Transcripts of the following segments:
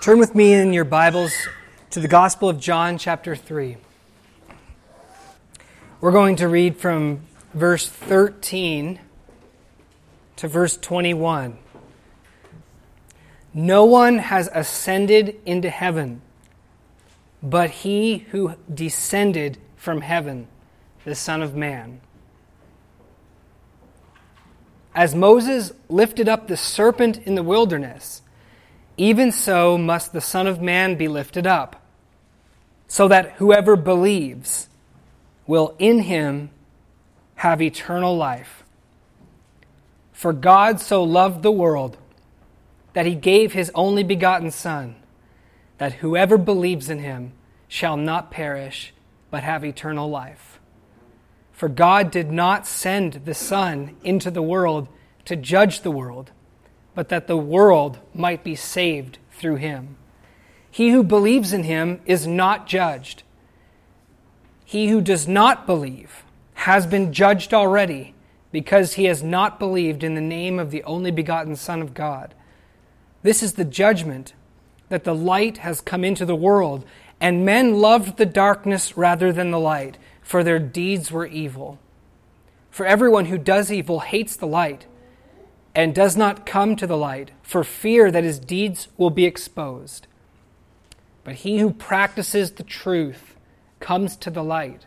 Turn with me in your Bibles to the Gospel of John, chapter 3. We're going to read from verse 13 to verse 21. No one has ascended into heaven, but he who descended from heaven, the Son of Man. As Moses lifted up the serpent in the wilderness, even so must the Son of Man be lifted up, so that whoever believes will in him have eternal life. For God so loved the world that he gave his only begotten Son, that whoever believes in him shall not perish, but have eternal life. For God did not send the Son into the world to judge the world, but that the world might be saved through him. He who believes in him is not judged. He who does not believe has been judged already, because he has not believed in the name of the only begotten Son of God. This is the judgment, that the light has come into the world, and men loved the darkness rather than the light, for their deeds were evil. For everyone who does evil hates the light, and does not come to the light, for fear that his deeds will be exposed. But he who practices the truth comes to the light,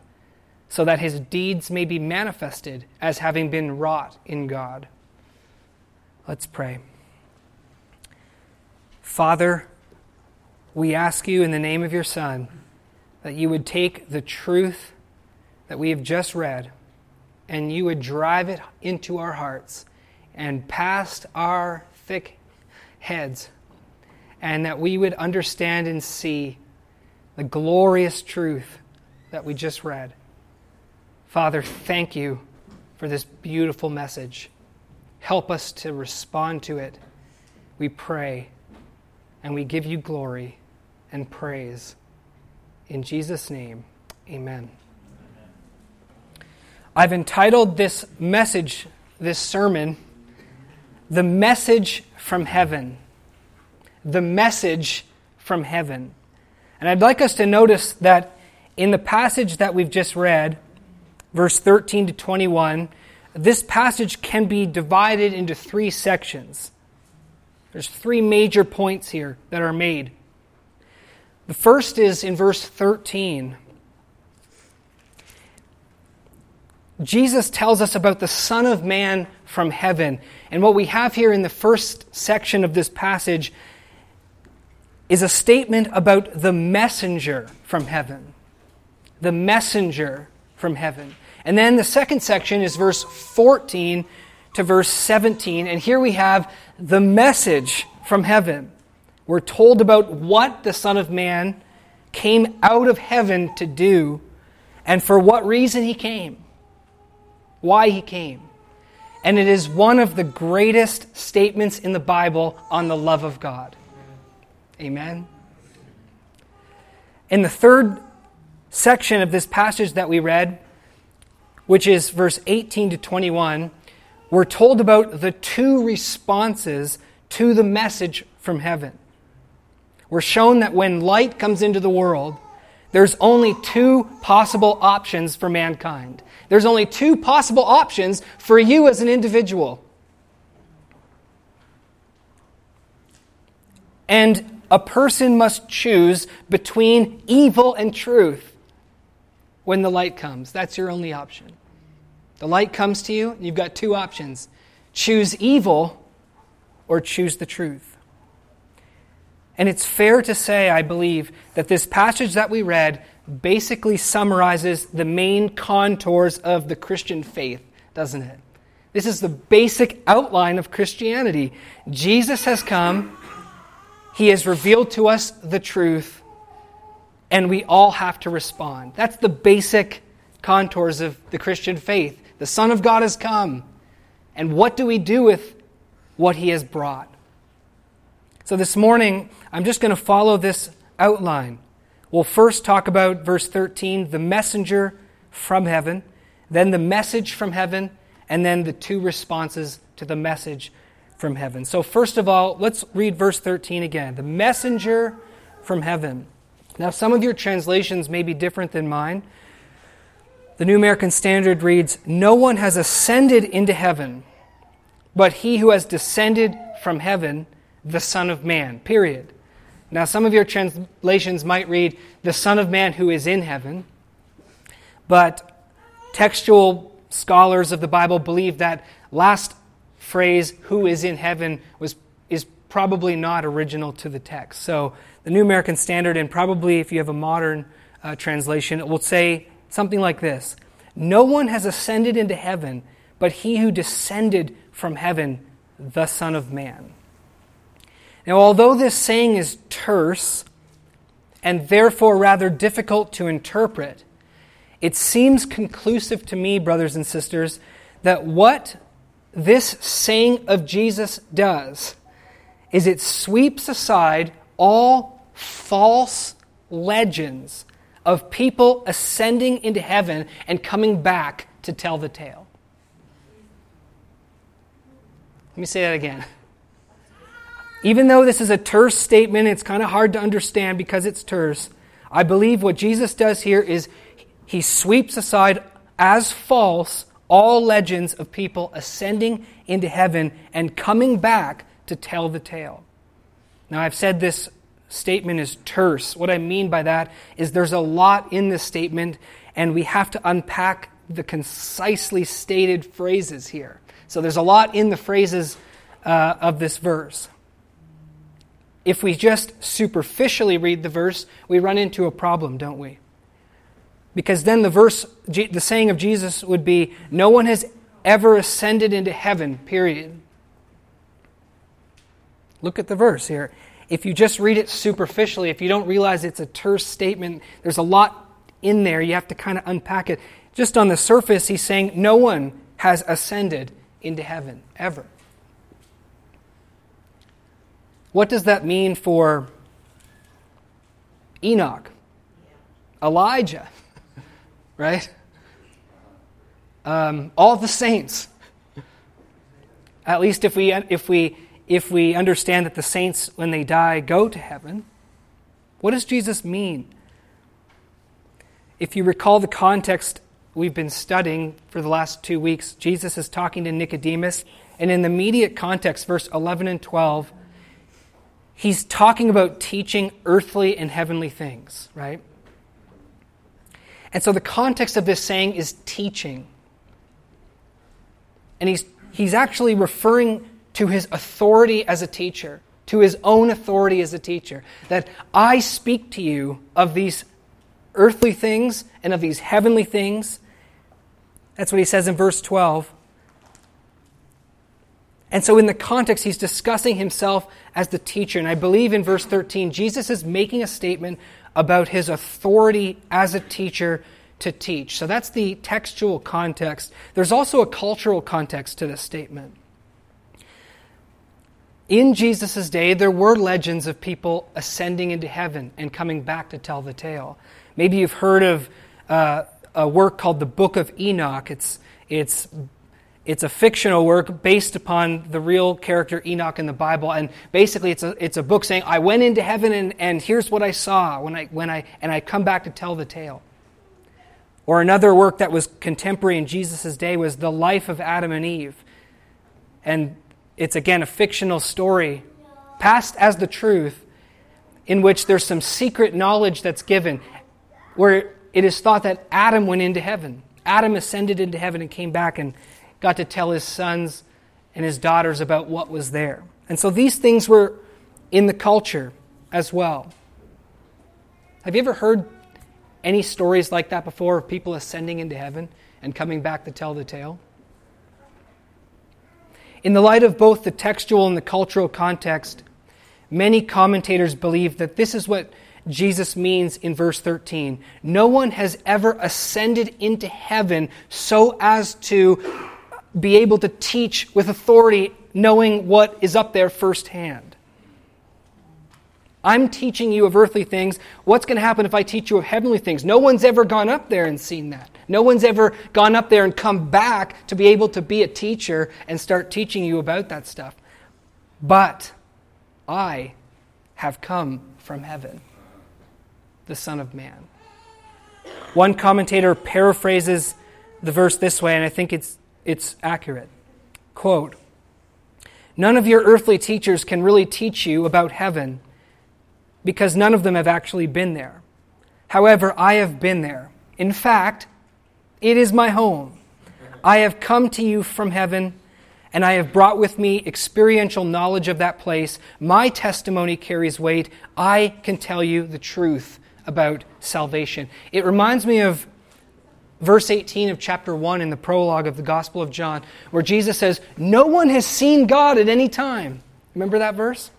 so that his deeds may be manifested as having been wrought in God. Let's pray. Father, we ask you in the name of your Son that you would take the truth that we have just read and you would drive it into our hearts and past our thick heads, and that we would understand and see the glorious truth that we just read. Father, thank you for this beautiful message. Help us to respond to it. We pray and we give you glory and praise. In Jesus' name, amen. I've entitled this message, this sermon, The Message from Heaven. The Message from Heaven. And I'd like us to notice that in the passage that we've just read, verse 13 to 21, this passage can be divided into three sections. There's three major points here that are made. The first is in verse 13. Jesus tells us about the Son of Man from heaven. And what we have here in the first section of this passage is a statement about the messenger from heaven. The messenger from heaven. And then the second section is verse 14 to verse 17. And here we have the message from heaven. We're told about what the Son of Man came out of heaven to do and for what reason he came. Why he came. And it is one of the greatest statements in the Bible on the love of God. Amen. In the third section of this passage that we read, which is verse 18 to 21, we're told about the two responses to the message from heaven. We're shown that when light comes into the world, there's only two possible options for mankind. There's only two possible options for you as an individual. And a person must choose between evil and truth when the light comes. That's your only option. The light comes to you, and you've got two options. Choose evil or choose the truth. And it's fair to say, I believe, that this passage that we read basically summarizes the main contours of the Christian faith, doesn't it? This is the basic outline of Christianity. Jesus has come, he has revealed to us the truth, and we all have to respond. That's the basic contours of the Christian faith. The Son of God has come, and what do we do with what he has brought? So this morning, I'm just going to follow this outline. We'll first talk about verse 13, the messenger from heaven, then the message from heaven, and then the two responses to the message from heaven. So first of all, let's read verse 13 again. The messenger from heaven. Now, some of your translations may be different than mine. The New American Standard reads, "No one has ascended into heaven, but he who has descended from heaven, the Son of Man," period. Now, some of your translations might read, "the Son of Man who is in heaven," but textual scholars of the Bible believe that last phrase, "who is in heaven," is probably not original to the text. So, the New American Standard, and probably if you have a modern translation, it will say something like this: "No one has ascended into heaven, but he who descended from heaven, the Son of Man." Now, although this saying is terse and therefore rather difficult to interpret, it seems conclusive to me, brothers and sisters, that what this saying of Jesus does is it sweeps aside all false legends of people ascending into heaven and coming back to tell the tale. Let me say that again. Even though this is a terse statement, it's kind of hard to understand because it's terse, I believe what Jesus does here is he sweeps aside as false all legends of people ascending into heaven and coming back to tell the tale. Now, I've said this statement is terse. What I mean by that is there's a lot in this statement, and we have to unpack the concisely stated phrases here. So there's a lot in the phrases of this verse. If we just superficially read the verse, we run into a problem, don't we? Because then the saying of Jesus would be, "No one has ever ascended into heaven," period. Look at the verse here. If you just read it superficially, if you don't realize it's a terse statement, there's a lot in there. You have to kind of unpack it. Just on the surface, he's saying, no one has ascended into heaven, ever. What does that mean for Enoch? Elijah, right? All the saints. At least if we understand that the saints, when they die, go to heaven. What does Jesus mean? If you recall the context we've been studying for the last 2 weeks, Jesus is talking to Nicodemus, and in the immediate context, verse 11 and 12, he's talking about teaching earthly and heavenly things, right? And so the context of this saying is teaching. And he's actually referring to his authority as a teacher, to his own authority as a teacher, that I speak to you of these earthly things and of these heavenly things. That's what he says in verse 12. And so in the context, he's discussing himself as the teacher. And I believe in verse 13, Jesus is making a statement about his authority as a teacher to teach. So that's the textual context. There's also a cultural context to this statement. In Jesus' day, there were legends of people ascending into heaven and coming back to tell the tale. Maybe you've heard of a work called the Book of Enoch. It's a fictional work based upon the real character Enoch in the Bible, and basically it's a book saying, I went into heaven and here's what I saw when I come back to tell the tale. Or another work that was contemporary in Jesus' day was the Life of Adam and Eve. And it's, again, a fictional story, passed as the truth, in which there's some secret knowledge that's given, where it is thought that Adam went into heaven. Adam ascended into heaven and came back and got to tell his sons and his daughters about what was there. And so these things were in the culture as well. Have you ever heard any stories like that before, of people ascending into heaven and coming back to tell the tale? In the light of both the textual and the cultural context, many commentators believe that this is what Jesus means in verse 13. No one has ever ascended into heaven so as to be able to teach with authority, knowing what is up there firsthand. I'm teaching you of earthly things. What's going to happen if I teach you of heavenly things? No one's ever gone up there and seen that. No one's ever gone up there and come back to be able to be a teacher and start teaching you about that stuff. But I have come from heaven, the Son of Man. One commentator paraphrases the verse this way, and I think it's accurate. Quote, "None of your earthly teachers can really teach you about heaven because none of them have actually been there. However, I have been there. In fact, it is my home. I have come to you from heaven, and I have brought with me experiential knowledge of that place. My testimony carries weight. I can tell you the truth about salvation." It reminds me of verse 18 of chapter 1 in the prologue of the Gospel of John, where Jesus says, "No one has seen God at any time." Remember that verse?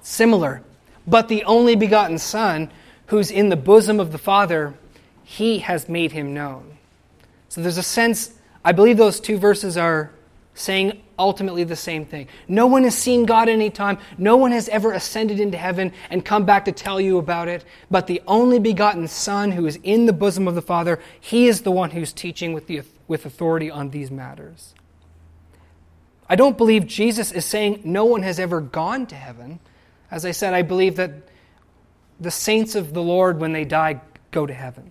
Similar. "But the only begotten Son, who's in the bosom of the Father, he has made him known." So there's a sense, I believe those two verses are saying ultimately the same thing. No one has seen God at any time. No one has ever ascended into heaven and come back to tell you about it. But the only begotten Son who is in the bosom of the Father, he is the one who's teaching with authority on these matters. I don't believe Jesus is saying no one has ever gone to heaven. As I said, I believe that the saints of the Lord, when they die, go to heaven.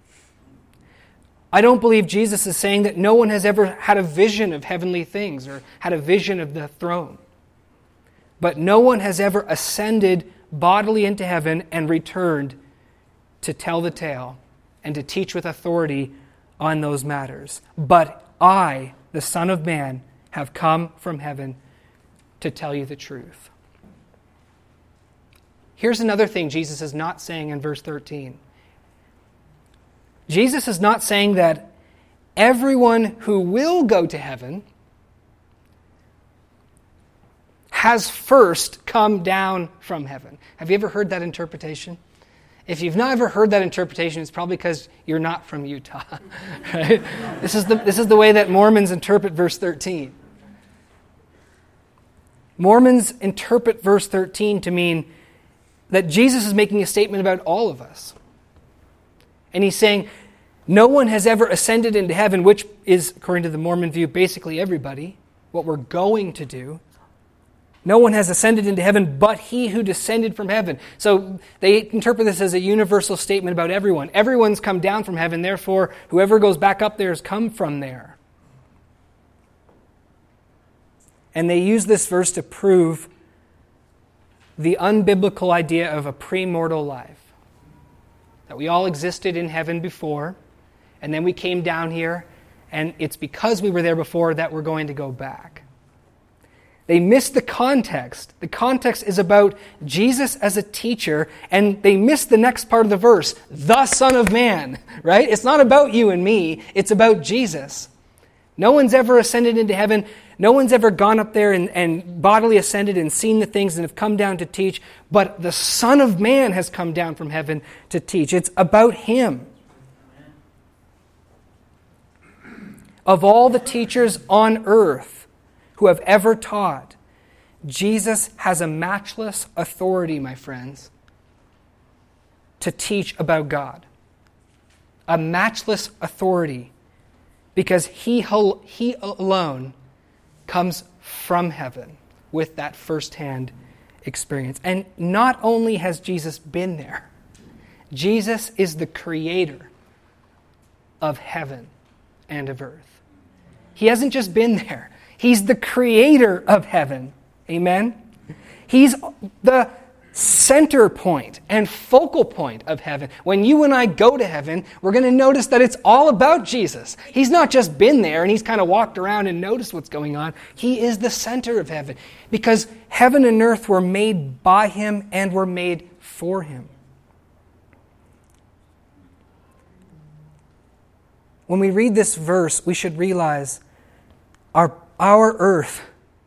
I don't believe Jesus is saying that no one has ever had a vision of heavenly things or had a vision of the throne. But no one has ever ascended bodily into heaven and returned to tell the tale and to teach with authority on those matters. But I, the Son of Man, have come from heaven to tell you the truth. Here's another thing Jesus is not saying in verse 13. Jesus is not saying that everyone who will go to heaven has first come down from heaven. Have you ever heard that interpretation? If you've not ever heard that interpretation, it's probably because you're not from Utah. Right? This is the way that Mormons interpret verse 13. Mormons interpret verse 13 to mean that Jesus is making a statement about all of us. And he's saying, no one has ever ascended into heaven, which is, according to the Mormon view, basically everybody, what we're going to do. No one has ascended into heaven but he who descended from heaven. So they interpret this as a universal statement about everyone. Everyone's come down from heaven, therefore whoever goes back up there has come from there. And they use this verse to prove the unbiblical idea of a premortal life. That we all existed in heaven before, and then we came down here, and it's because we were there before that we're going to go back. They missed the context. The context is about Jesus as a teacher, and they missed the next part of the verse, the Son of Man, right? It's not about you and me, it's about Jesus. No one's ever ascended into heaven. No one's ever gone up there and bodily ascended and seen the things and have come down to teach. But the Son of Man has come down from heaven to teach. It's about him. Of all the teachers on earth who have ever taught, Jesus has a matchless authority, my friends, to teach about God. A matchless authority. Because he alone comes from heaven with that firsthand experience. And not only has Jesus been there, Jesus is the creator of heaven and of earth. He hasn't just been there. He's the creator of heaven. Amen? He's the center point and focal point of heaven. When you and I go to heaven, we're going to notice that it's all about Jesus. He's not just been there and he's kind of walked around and noticed what's going on. He is the center of heaven because heaven and earth were made by him and were made for him. When we read this verse, we should realize our earth,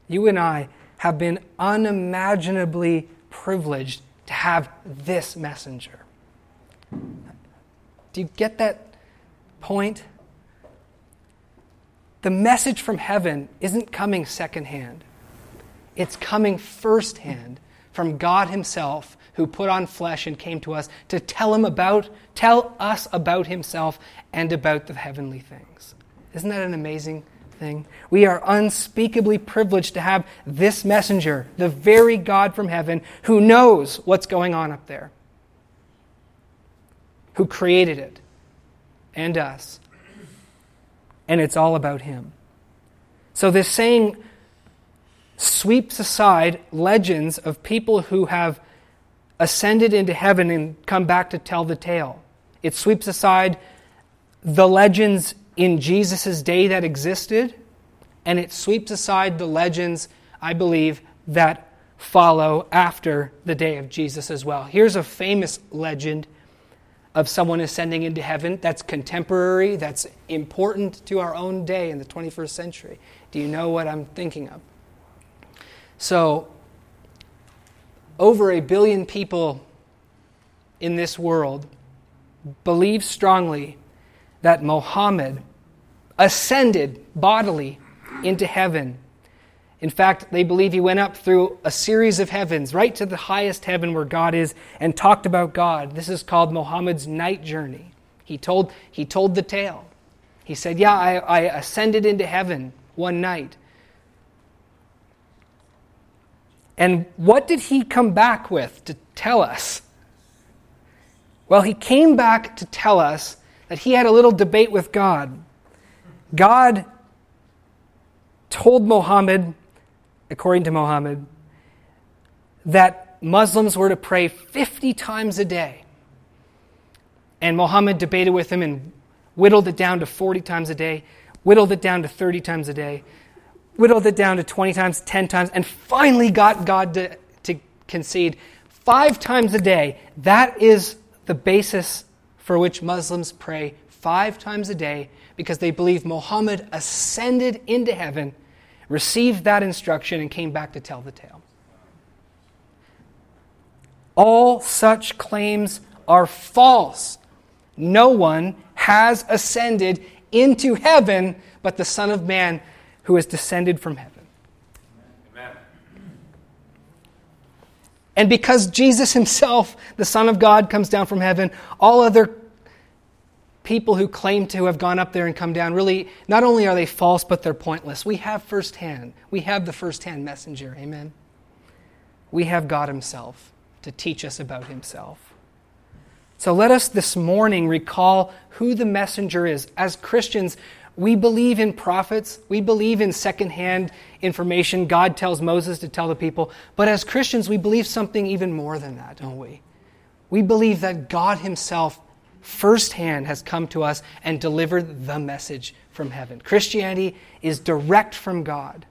you and I, have been unimaginably privileged to have this messenger. Do you get that point? The message from heaven isn't coming secondhand. It's coming firsthand from God himself, who put on flesh and came to us to tell us about himself and about the heavenly things. Isn't that an amazing thing. We are unspeakably privileged to have this messenger, the very God from heaven, who knows what's going on up there, who created it and us. And it's all about him. So this saying sweeps aside legends of people who have ascended into heaven and come back to tell the tale. It sweeps aside the legends in Jesus' day that existed, and it sweeps aside the legends, I believe, that follow after the day of Jesus as well. Here's a famous legend of someone ascending into heaven that's contemporary, that's important to our own day in the 21st century. Do you know what I'm thinking of? So, over 1 billion people in this world believe strongly that Muhammad ascended bodily into heaven. In fact, they believe he went up through a series of heavens, right to the highest heaven where God is, and talked about God. This is called Muhammad's night journey. He told the tale. He said, yeah, I ascended into heaven one night. And what did he come back with to tell us? Well, he came back to tell us that he had a little debate with God. God told Muhammad, according to Muhammad, that Muslims were to pray 50 times a day. And Muhammad debated with him and whittled it down to 40 times a day, whittled it down to 30 times a day, whittled it down to 20 times, 10 times, and finally got God to concede 5 times a day. That is the basis for which Muslims pray 5 times a day, because they believe Muhammad ascended into heaven, received that instruction, and came back to tell the tale. All such claims are false. No one has ascended into heaven but the Son of Man who has descended from heaven. Amen. And because Jesus himself, the Son of God, comes down from heaven, all other people who claim to have gone up there and come down, really, not only are they false, but they're pointless. We have the first-hand messenger, amen? We have God himself to teach us about himself. So let us this morning recall who the messenger is. As Christians, we believe in prophets. We believe in secondhand information. God tells Moses to tell the people. But as Christians, we believe something even more than that, don't we? We believe that God himself firsthand has come to us and delivered the message from heaven. Christianity is direct from God.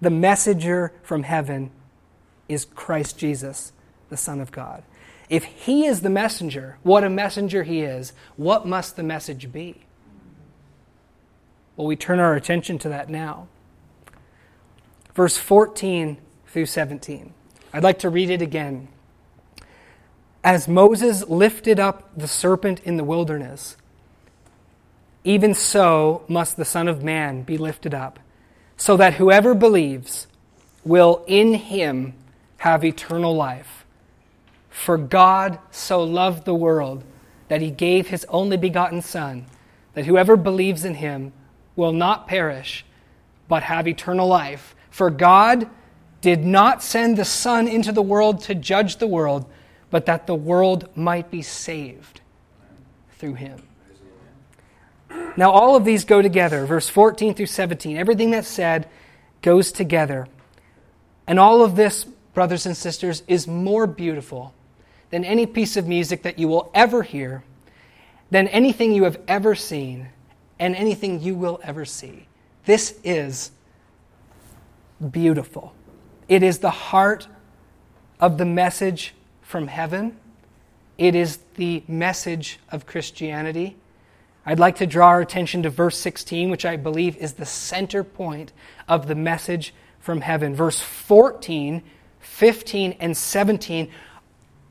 The messenger from heaven is Christ Jesus, the Son of God. If he is the messenger, what a messenger he is, what must the message be? Well, we turn our attention to that now. Verse 14 through 17. I'd like to read it again. As Moses lifted up the serpent in the wilderness, even so must the Son of Man be lifted up, so that whoever believes will in him have eternal life. For God so loved the world that he gave his only begotten Son, that whoever believes in him will not perish, but have eternal life. For God did not send the Son into the world to judge the world, but that the world might be saved through him. Now all of these go together, verse 14 through 17. Everything that's said goes together. And all of this, brothers and sisters, is more beautiful than any piece of music that you will ever hear, than anything you have ever seen, and anything you will ever see. This is beautiful. It is the heart of the message from heaven. It is the message of Christianity. I'd like to draw our attention to verse 16, which I believe is the center point of the message from heaven. Verse 14, 15, and 17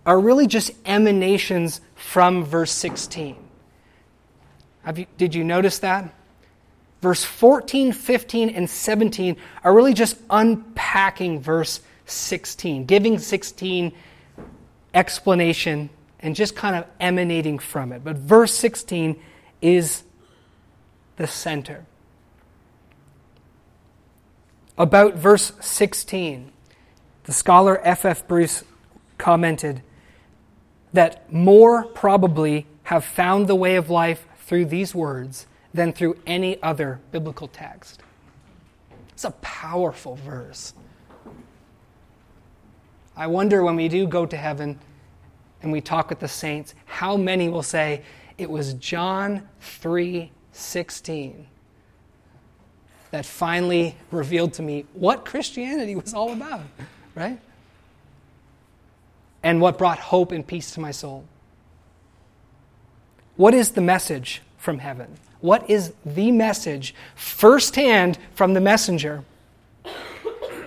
are really just emanations from verse 16. Did you notice that? Verse 14, 15, and 17 are really just unpacking verse 16, giving 16 explanation and just kind of emanating from it. But verse 16 is the center. About verse 16, the scholar F.F. Bruce commented that more probably have found the way of life through these words than through any other biblical text. It's a powerful verse. I wonder when we do go to heaven and we talk with the saints, how many will say, it was John 3:16 that finally revealed to me what Christianity was all about, right? And what brought hope and peace to my soul. What is the message from heaven? What is the message firsthand from the messenger?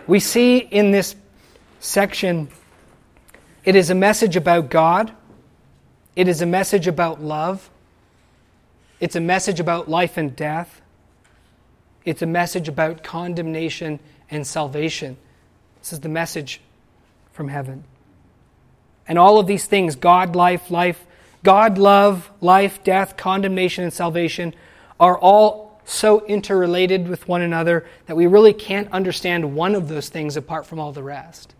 We see in this section, it is a message about God. It is a message about love. It's a message about life and death. It's a message about condemnation and salvation. This is the message from heaven. And all of these things, God, love, life, death, condemnation, and salvation, are all so interrelated with one another that we really can't understand one of those things apart from all the rest.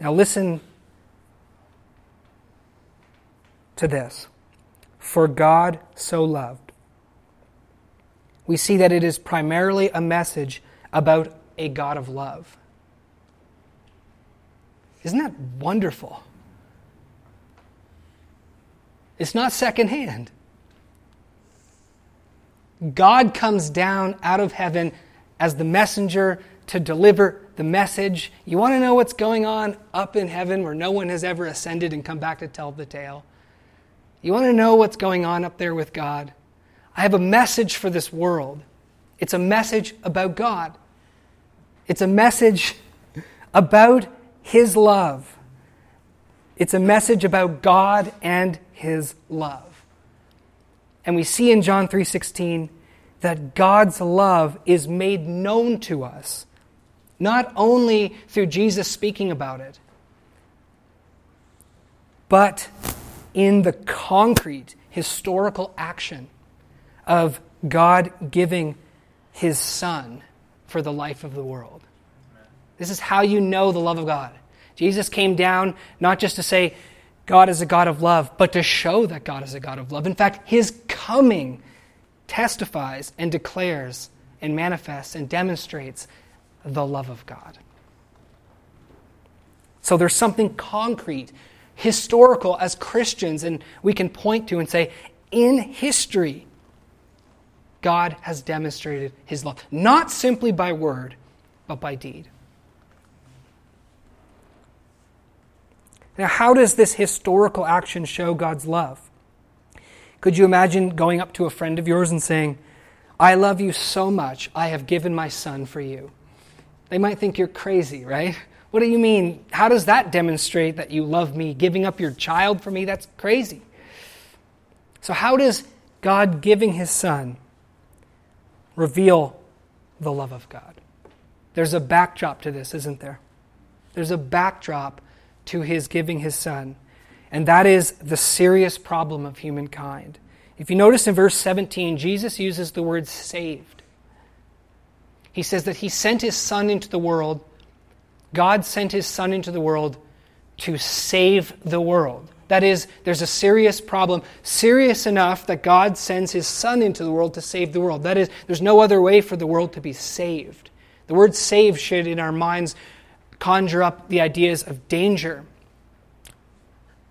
Now listen to this. For God so loved. We see that it is primarily a message about a God of love. Isn't that wonderful? It's not secondhand. God comes down out of heaven as the messenger to deliver the message. You want to know what's going on up in heaven where no one has ever ascended and come back to tell the tale? You want to know what's going on up there with God? I have a message for this world. It's a message about God. It's a message about His love. It's a message about God and His love. And we see in John 3:16 that God's love is made known to us, not only through Jesus speaking about it, but in the concrete historical action of God giving His Son for the life of the world. This is how you know the love of God. Jesus came down not just to say God is a God of love, but to show that God is a God of love. In fact, His coming testifies and declares and manifests and demonstrates the love of God. So there's something concrete, historical as Christians, and we can point to and say, in history, God has demonstrated His love, not simply by word, but by deed. Now, how does this historical action show God's love? Could you imagine going up to a friend of yours and saying, I love you so much, I have given my son for you? They might think you're crazy, right? What do you mean? How does that demonstrate that you love me? Giving up your child for me? That's crazy. So how does God giving His Son reveal the love of God? There's a backdrop to this, isn't there? There's a backdrop to His giving His Son. And that is the serious problem of humankind. If you notice in verse 17, Jesus uses the word saved. He says that He sent His Son into the world. God sent His Son into the world to save the world. That is, there's a serious problem, serious enough that God sends His Son into the world to save the world. That is, there's no other way for the world to be saved. The word saved should, in our minds, conjure up the ideas of danger.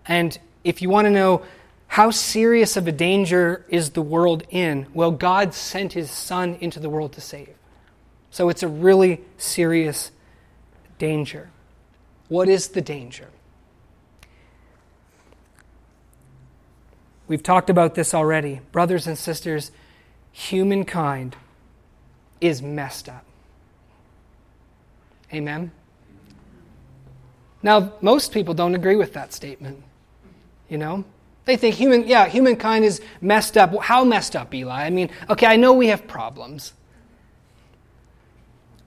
And if you want to know how serious of a danger is the world in, well, God sent His Son into the world to save. So it's a really serious danger. What is the danger? We've talked about this already. Brothers and sisters, humankind is messed up. Amen? Now, most people don't agree with that statement, you know? They think, humankind is messed up. Well, how messed up, Eli? I mean, okay, I know we have problems.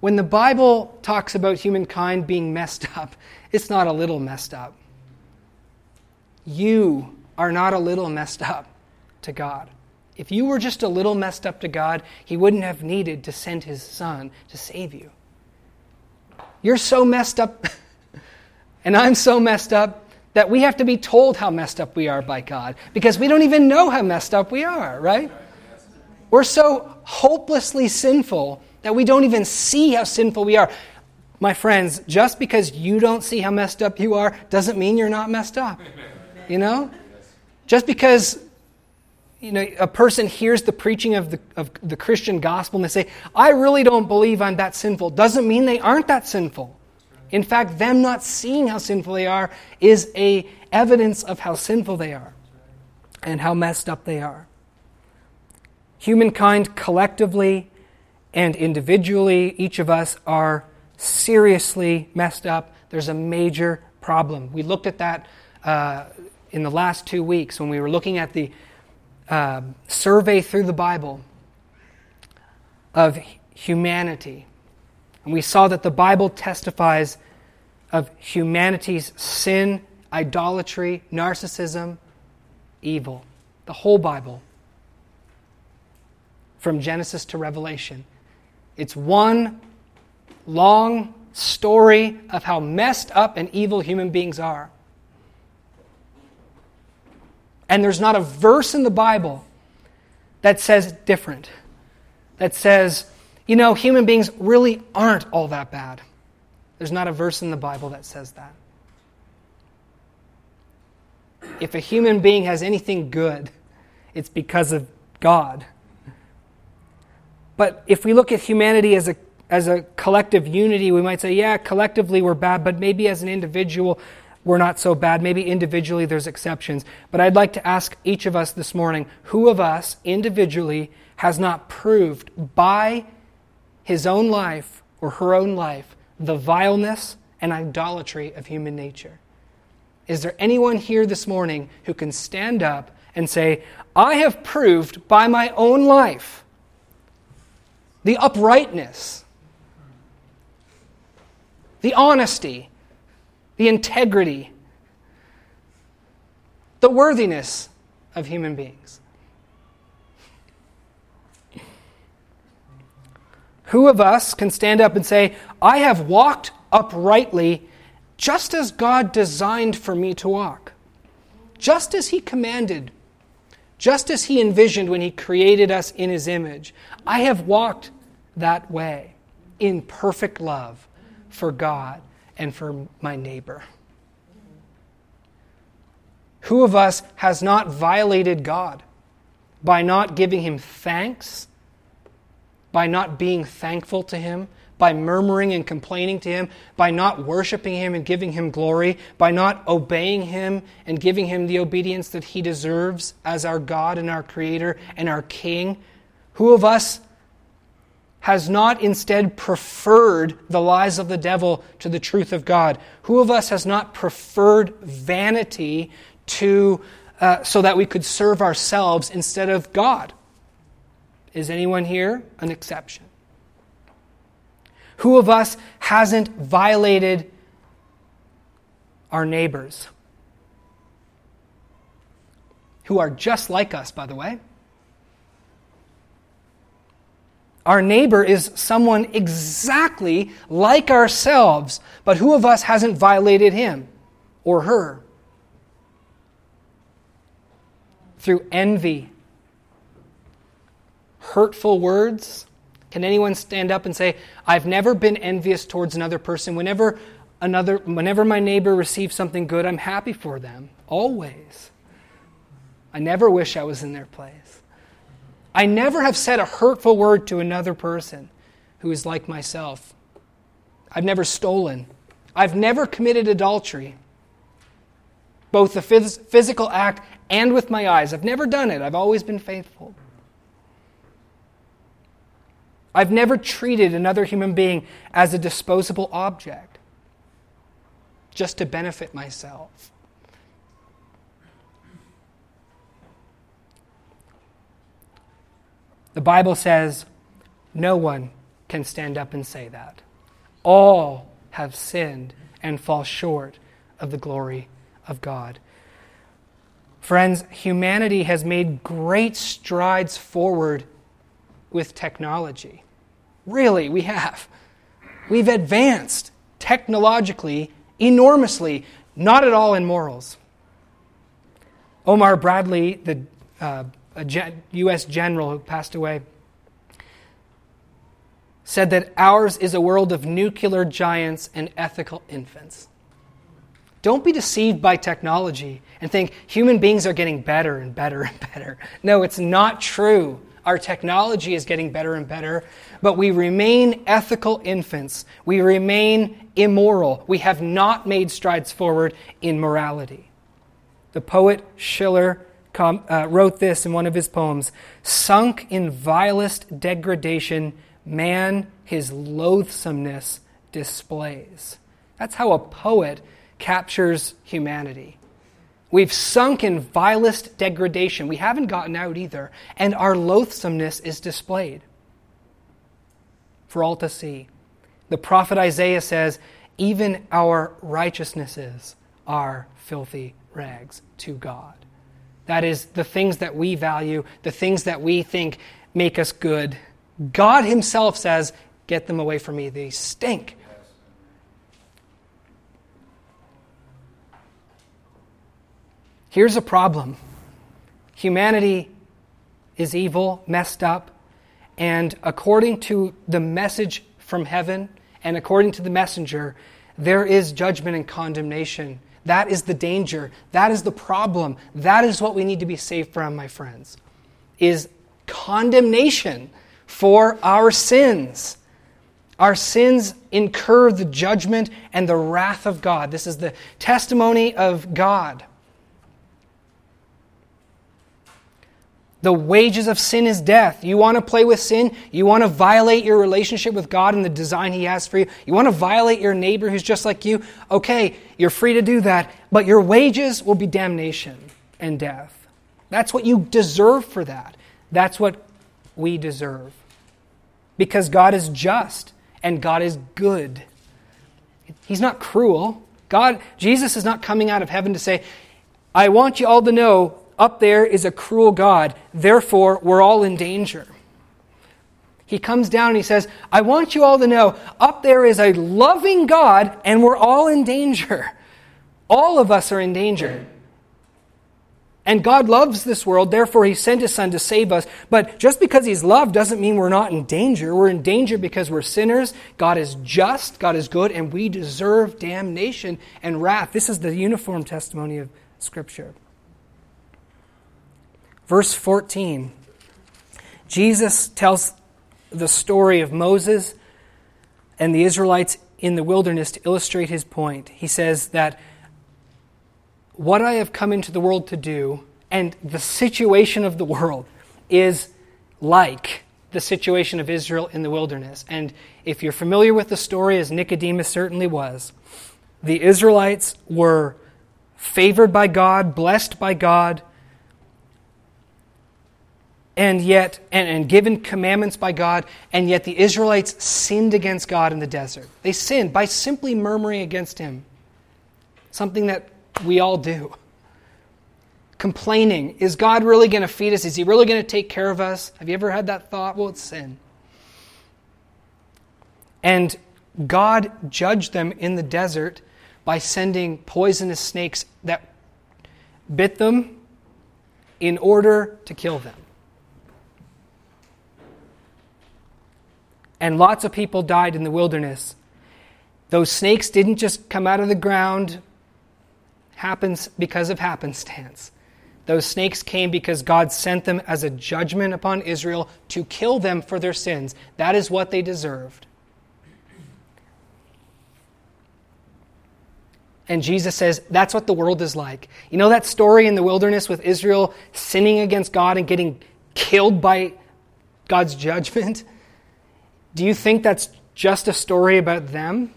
When the Bible talks about humankind being messed up, it's not a little messed up. You are not a little messed up to God If you were just a little messed up to God, he wouldn't have needed to send his son to save you. You're so messed up, and I'm so messed up, that we have to be told how messed up we are by God, because we don't even know how messed up we are, right? We're so hopelessly sinful that we don't even see how sinful we are. My friends, just because you don't see how messed up you are doesn't mean you're not messed up, you know? Just because, you know, a person hears the preaching of the Christian gospel and they say, I really don't believe I'm that sinful, doesn't mean they aren't that sinful. In fact, them not seeing how sinful they are is a evidence of how sinful they are and how messed up they are. Humankind collectively and individually, each of us are seriously messed up. There's a major problem. We looked at that in the last 2 weeks when we were looking at the survey through the Bible of humanity. And we saw that the Bible testifies of humanity's sin, idolatry, narcissism, evil. The whole Bible, from Genesis to Revelation. It's one long story of how messed up and evil human beings are. And there's not a verse in the Bible that says different, that says, you know, human beings really aren't all that bad. There's not a verse in the Bible that says that. If a human being has anything good, it's because of God. But if we look at humanity as a collective unity, we might say, yeah, collectively we're bad, but maybe as an individual we're not so bad. Maybe individually there's exceptions. But I'd like to ask each of us this morning, who of us individually has not proved by his own life or her own life the vileness and idolatry of human nature? Is there anyone here this morning who can stand up and say, I have proved by my own life the uprightness, the honesty, the integrity, the worthiness of human beings? Who of us can stand up and say, I have walked uprightly just as God designed for me to walk, just as he commanded, just as he envisioned when he created us in his image? I have walked that way in perfect love for God and for my neighbor. Who of us has not violated God by not giving him thanks, by not being thankful to him, by murmuring and complaining to him, by not worshiping him and giving him glory, by not obeying him and giving him the obedience that he deserves as our God and our Creator and our King? Who of us has not instead preferred the lies of the devil to the truth of God? Who of us has not preferred vanity to so that we could serve ourselves instead of God? Is anyone here an exception? Who of us hasn't violated our neighbors, who are just like us, by the way? Our neighbor is someone exactly like ourselves, but who of us hasn't violated him or her through envy, hurtful words? Can anyone stand up and say, I've never been envious towards another person. Whenever my neighbor receives something good, I'm happy for them, always. I never wish I was in their place. I never have said a hurtful word to another person who is like myself. I've never stolen. I've never committed adultery, both the physical act and with my eyes. I've never done it. I've always been faithful. I've never treated another human being as a disposable object just to benefit myself. The Bible says no one can stand up and say that. All have sinned and fall short of the glory of God. Friends, humanity has made great strides forward with technology. Really, we have. We've advanced technologically enormously, not at all in morals. Omar Bradley, the U.S. general who passed away, said that ours is a world of nuclear giants and ethical infants. Don't be deceived by technology and think human beings are getting better and better and better. No, it's not true. Our technology is getting better and better, but we remain ethical infants. We remain immoral. We have not made strides forward in morality. The poet Schiller wrote this in one of his poems: "Sunk in vilest degradation, man his loathsomeness displays." That's how a poet captures humanity. We've sunk in vilest degradation. We haven't gotten out either, and our loathsomeness is displayed for all to see. The prophet Isaiah says, "Even our righteousnesses are filthy rags to God." That is, the things that we value, the things that we think make us good. God himself says, "Get them away from me. They stink." Here's a problem. Humanity is evil, messed up, and according to the message from heaven and according to the messenger, there is judgment and condemnation. That is the danger. That is the problem. That is what we need to be saved from, my friends, is condemnation for our sins. Our sins incur the judgment and the wrath of God. This is the testimony of God. The wages of sin is death. You want to play with sin? You want to violate your relationship with God and the design He has for you? You want to violate your neighbor who's just like you? Okay, you're free to do that, but your wages will be damnation and death. That's what you deserve for that. That's what we deserve. Because God is just and God is good. He's not cruel. Jesus is not coming out of heaven to say, "I want you all to know, up there is a cruel God, therefore we're all in danger." He comes down and he says, "I want you all to know, up there is a loving God and we're all in danger." All of us are in danger. And God loves this world, therefore He sent His Son to save us. But just because He's loved doesn't mean we're not in danger. We're in danger because we're sinners. God is just, God is good, and we deserve damnation and wrath. This is the uniform testimony of Scripture. Verse 14, Jesus tells the story of Moses and the Israelites in the wilderness to illustrate his point. He says that what I have come into the world to do, and the situation of the world is like the situation of Israel in the wilderness. And if you're familiar with the story, as Nicodemus certainly was, the Israelites were favored by God, blessed by God, and given commandments by God, and yet the Israelites sinned against God in the desert. They sinned by simply murmuring against Him. Something that we all do. Complaining. Is God really going to feed us? Is He really going to take care of us? Have you ever had that thought? Well, it's sin. And God judged them in the desert by sending poisonous snakes that bit them in order to kill them. And lots of people died in the wilderness. Those snakes didn't just come out of the ground happens because of happenstance. Those snakes came because God sent them as a judgment upon Israel to kill them for their sins. That is what they deserved. And Jesus says, that's what the world is like. You know that story in the wilderness with Israel sinning against God and getting killed by God's judgment? Do you think that's just a story about them?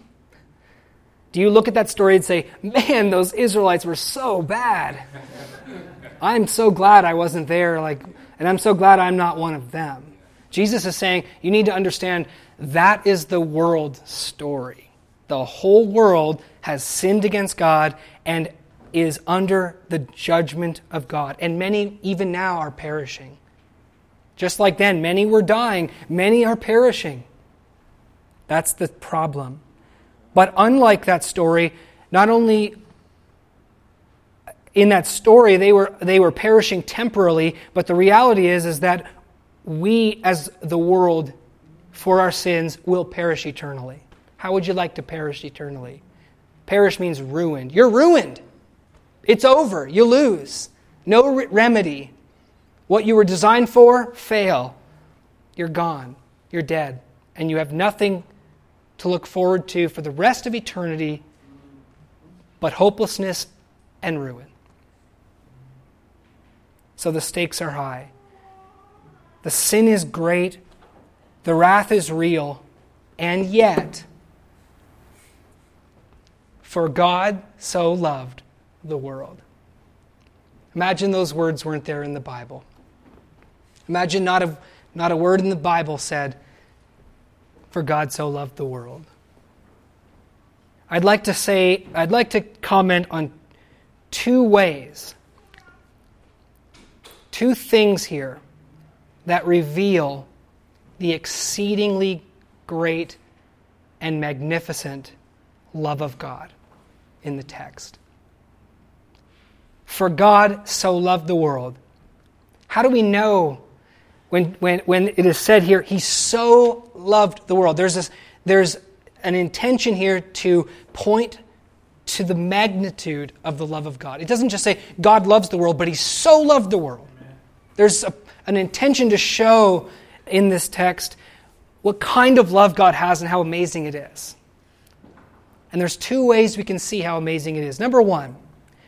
Do you look at that story and say, "Man, those Israelites were so bad. I'm so glad I wasn't there, and I'm so glad I'm not one of them"? Jesus is saying, you need to understand that is the world story. The whole world has sinned against God, and is under the judgment of God. And many even now are perishing. Just like then, many were dying, many are perishing. That's the problem. But unlike that story, not only in that story they were perishing temporarily, but the reality is that we as the world for our sins will perish eternally. How would you like to perish eternally? Perish means ruined. You're ruined. It's over. You lose. No remedy. What you were designed for, fail. You're gone. You're dead. And you have nothing to look forward to for the rest of eternity but hopelessness and ruin. So the stakes are high. The sin is great. The wrath is real. And yet, for God so loved the world. Imagine those words weren't there in the Bible. Imagine not a word in the Bible said, for God so loved the world. I'd like to comment on two ways, two things here that reveal the exceedingly great and magnificent love of God in the text. For God so loved the world. How do we know when it is said here, He so loved the world? There's an intention here to point to the magnitude of the love of God. It doesn't just say God loves the world, but He so loved the world. There's an intention to show in this text what kind of love God has and how amazing it is. And there's two ways we can see how amazing it is. Number one,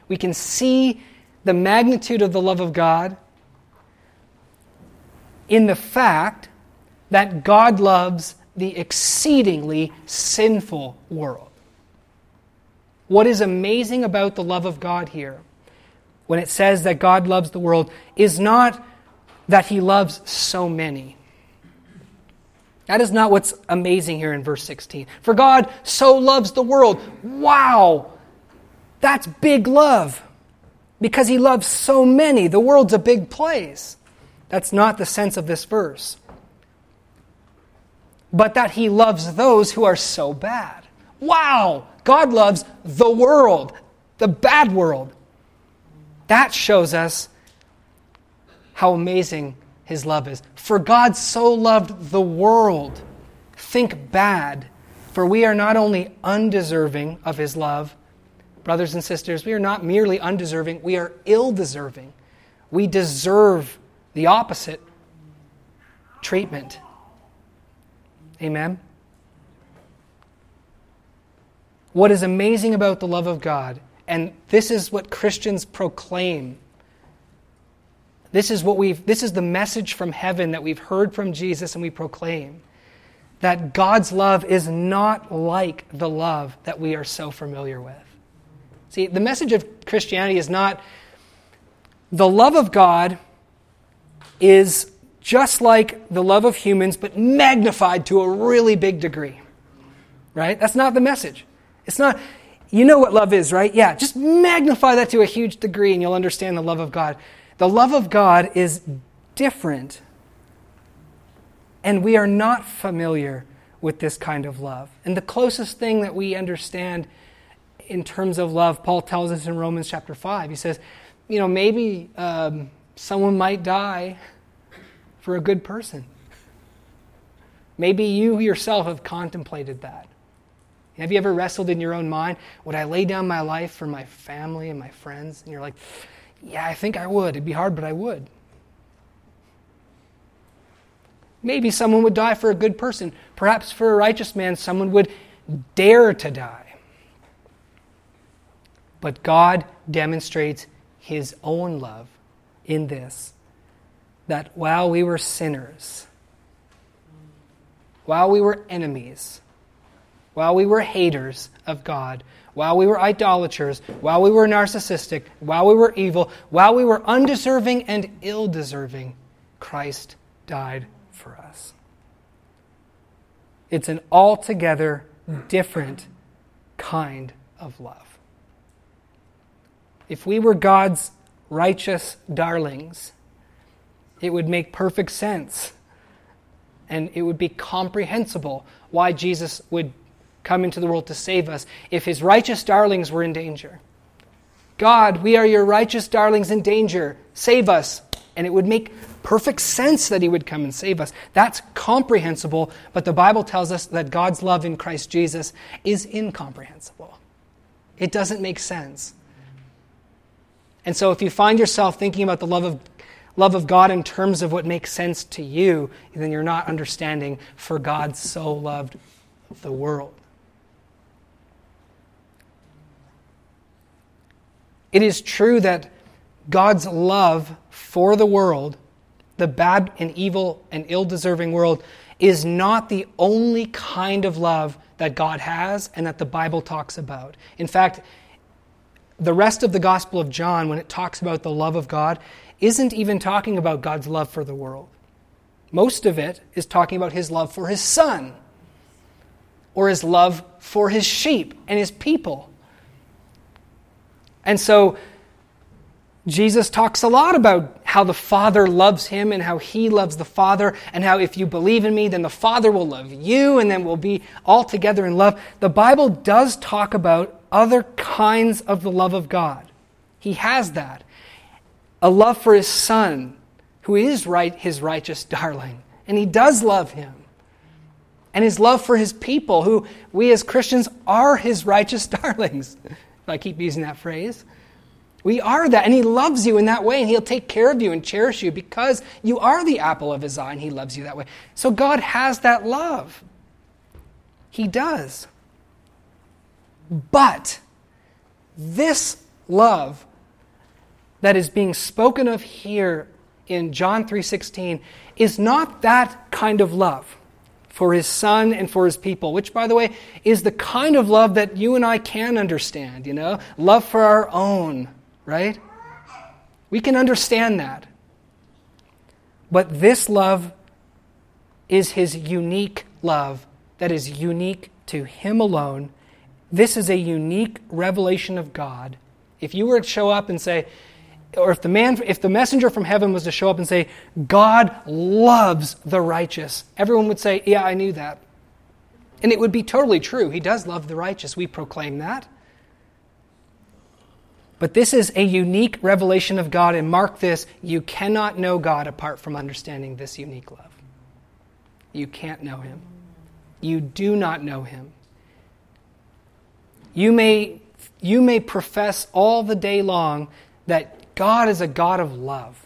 we can see the magnitude of the love of God in the fact that God loves the exceedingly sinful world. What is amazing about the love of God here, when it says that God loves the world, is not that He loves so many. That is not what's amazing here in verse 16. For God so loves the world. Wow! That's big love, because He loves so many. The world's a big place. That's not the sense of this verse. But that He loves those who are so bad. Wow! God loves the world, the bad world. That shows us how amazing His love is. For God so loved the world. Think bad, for we are not only undeserving of His love, brothers and sisters, we are not merely undeserving, we are ill-deserving. We deserve the opposite treatment. Amen? What is amazing about the love of God, and this is what Christians proclaim, this is the message from heaven that we've heard from Jesus and we proclaim, that God's love is not like the love that we are so familiar with. See, the message of Christianity is not the love of God is just like the love of humans, but magnified to a really big degree. Right? That's not the message. It's not, you know what love is, right? Yeah, just magnify that to a huge degree and you'll understand the love of God. The love of God is different, and we are not familiar with this kind of love. And the closest thing that we understand in terms of love, Paul tells us in Romans chapter 5, he says, maybe someone might die for a good person. Maybe you yourself have contemplated that. Have you ever wrestled in your own mind, would I lay down my life for my family and my friends? And you're like, yeah, I think I would. It'd be hard, but I would. Maybe someone would die for a good person. Perhaps for a righteous man, someone would dare to die. But God demonstrates His own love in this, that while we were sinners, while we were enemies, while we were haters of God, while we were idolaters, while we were narcissistic, while we were evil, while we were undeserving and ill-deserving, Christ died for us. It's an altogether different kind of love. If we were God's righteous darlings, it would make perfect sense, and it would be comprehensible why Jesus would come into the world to save us if his righteous darlings were in danger. God, we are your righteous darlings in danger. Save us. And it would make perfect sense that he would come and save us. That's comprehensible, but the Bible tells us that God's love in Christ Jesus is incomprehensible. It doesn't make sense. And so if you find yourself thinking about the love of God in terms of what makes sense to you, then you're not understanding, for God so loved the world. It is true that God's love for the world, the bad and evil and ill-deserving world, is not the only kind of love that God has and that the Bible talks about. In fact, the rest of the Gospel of John, when it talks about the love of God, isn't even talking about God's love for the world. Most of it is talking about his love for his Son, or his love for his sheep and his people. And so Jesus talks a lot about how the Father loves him and how he loves the Father, and how if you believe in me, then the Father will love you, and then we'll be all together in love. The Bible does talk about other kinds of the love of God. He has that. A love for his Son, who is his righteous darling, and he does love him. And his love for his people, who we as Christians are his righteous darlings. I keep using that phrase. We are that, and he loves you in that way, and he'll take care of you and cherish you because you are the apple of his eye, and he loves you that way. So God has that love. He does. But this love that is being spoken of here in John 3:16 is not that kind of love for his Son and for his people, which, by the way, is the kind of love that you and I can understand, love for our own, right? We can understand that. But this love is his unique love that is unique to him alone. This is a unique revelation of God. If you were to show up and say, or if the messenger from heaven was to show up and say, God loves the righteous, everyone would say, yeah, I knew that. And it would be totally true. He does love the righteous. We proclaim that. But this is a unique revelation of God, and mark this, you cannot know God apart from understanding this unique love. You can't know him. You do not know him. You may profess all the day long that God is a God of love.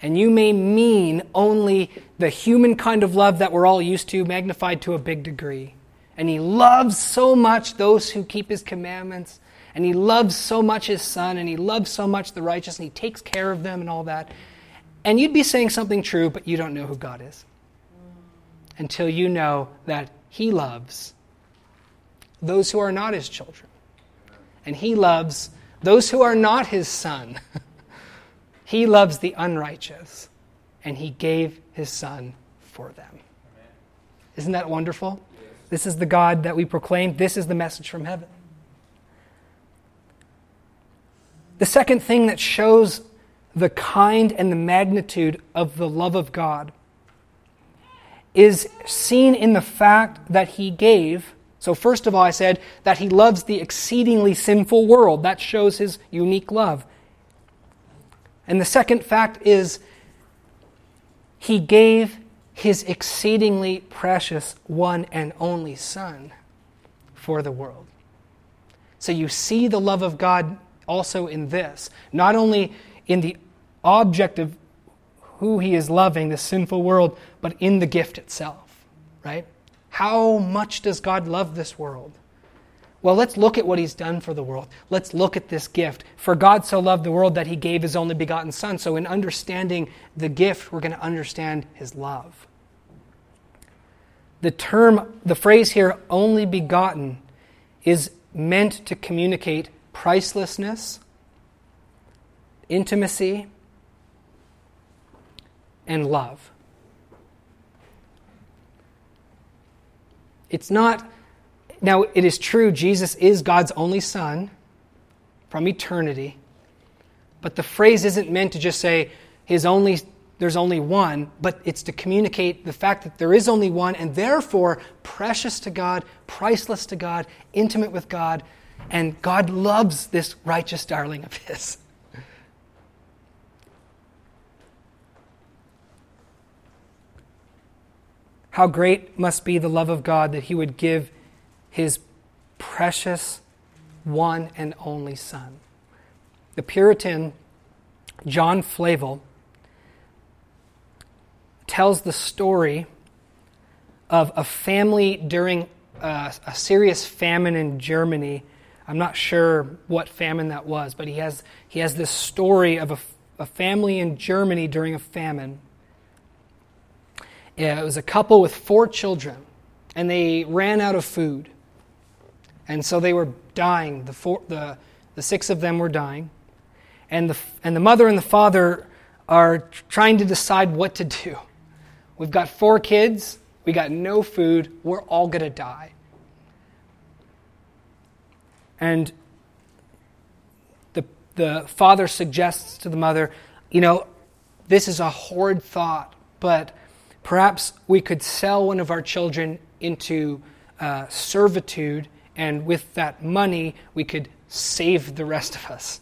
And you may mean only the human kind of love that we're all used to, magnified to a big degree. And he loves so much those who keep his commandments. And he loves so much his Son. And he loves so much the righteous. And he takes care of them and all that. And you'd be saying something true, but you don't know who God is. Until you know that he loves those who are not his children. And he loves those who are not his Son. He loves the unrighteous, and he gave his Son for them. Amen. Isn't that wonderful? Yes. This is the God that we proclaim. This is the message from heaven. The second thing that shows the kind and the magnitude of the love of God is seen in the fact that he gave. So first of all, I said that he loves the exceedingly sinful world. That shows his unique love. And the second fact is he gave his exceedingly precious one and only Son for the world. So you see the love of God also in this. Not only in the object of who he is loving, the sinful world, but in the gift itself, right? How much does God love this world? Well, let's look at what he's done for the world. Let's look at this gift. For God so loved the world that he gave his only begotten Son. So in understanding the gift, we're going to understand his love. The phrase here, only begotten, is meant to communicate pricelessness, intimacy, and love. Now, it is true, Jesus is God's only Son from eternity. But the phrase isn't meant to just say there's only one, but it's to communicate the fact that there is only one, and therefore precious to God, priceless to God, intimate with God, and God loves this righteous darling of his. How great must be the love of God that he would give his precious one and only Son. The Puritan John Flavel tells the story of a family during a serious famine in Germany. I'm not sure what famine that was, but he has this story of a family in Germany during a famine. Yeah, it was a couple with 4 children, and they ran out of food. And so they were dying. The 6 of them were dying. And the mother and the father are trying to decide what to do. We've got 4 kids. We got no food. We're all going to die. And the father suggests to the mother, this is a horrid thought, but perhaps we could sell one of our children into servitude, and with that money, we could save the rest of us.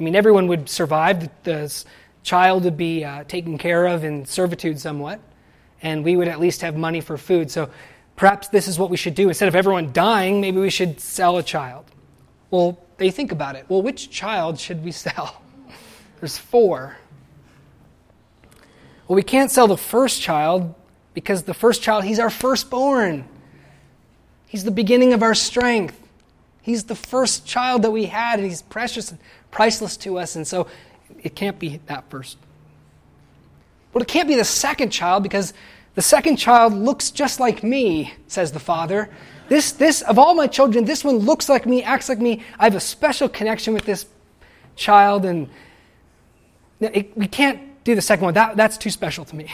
I mean, everyone would survive. The child would be taken care of in servitude somewhat, and we would at least have money for food. So perhaps this is what we should do. Instead of everyone dying, maybe we should sell a child. Well, they think about it. Well, which child should we sell? There's 4. Well, we can't sell the first child because the first child, he's our firstborn. He's the beginning of our strength. He's the first child that we had, and he's precious and priceless to us, and so it can't be that first. Well, it can't be the second child because the second child looks just like me, says the father. This of all my children, this one looks like me, acts like me. I have a special connection with this child, and we can't do the second one. That's too special to me.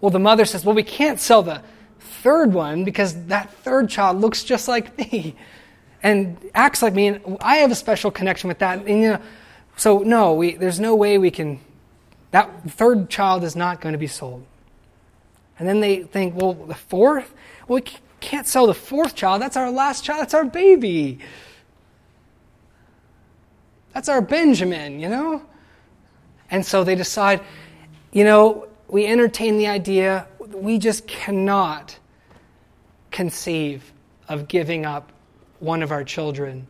Well, the mother says, we can't sell the third one because that third child looks just like me and acts like me, and I have a special connection with that. And, so no, there's no way we can. That third child is not going to be sold. And then they think, the fourth? Well, we can't sell the fourth child. That's our last child. That's our baby. That's our Benjamin, And so they decide, we entertain the idea, we just cannot conceive of giving up one of our children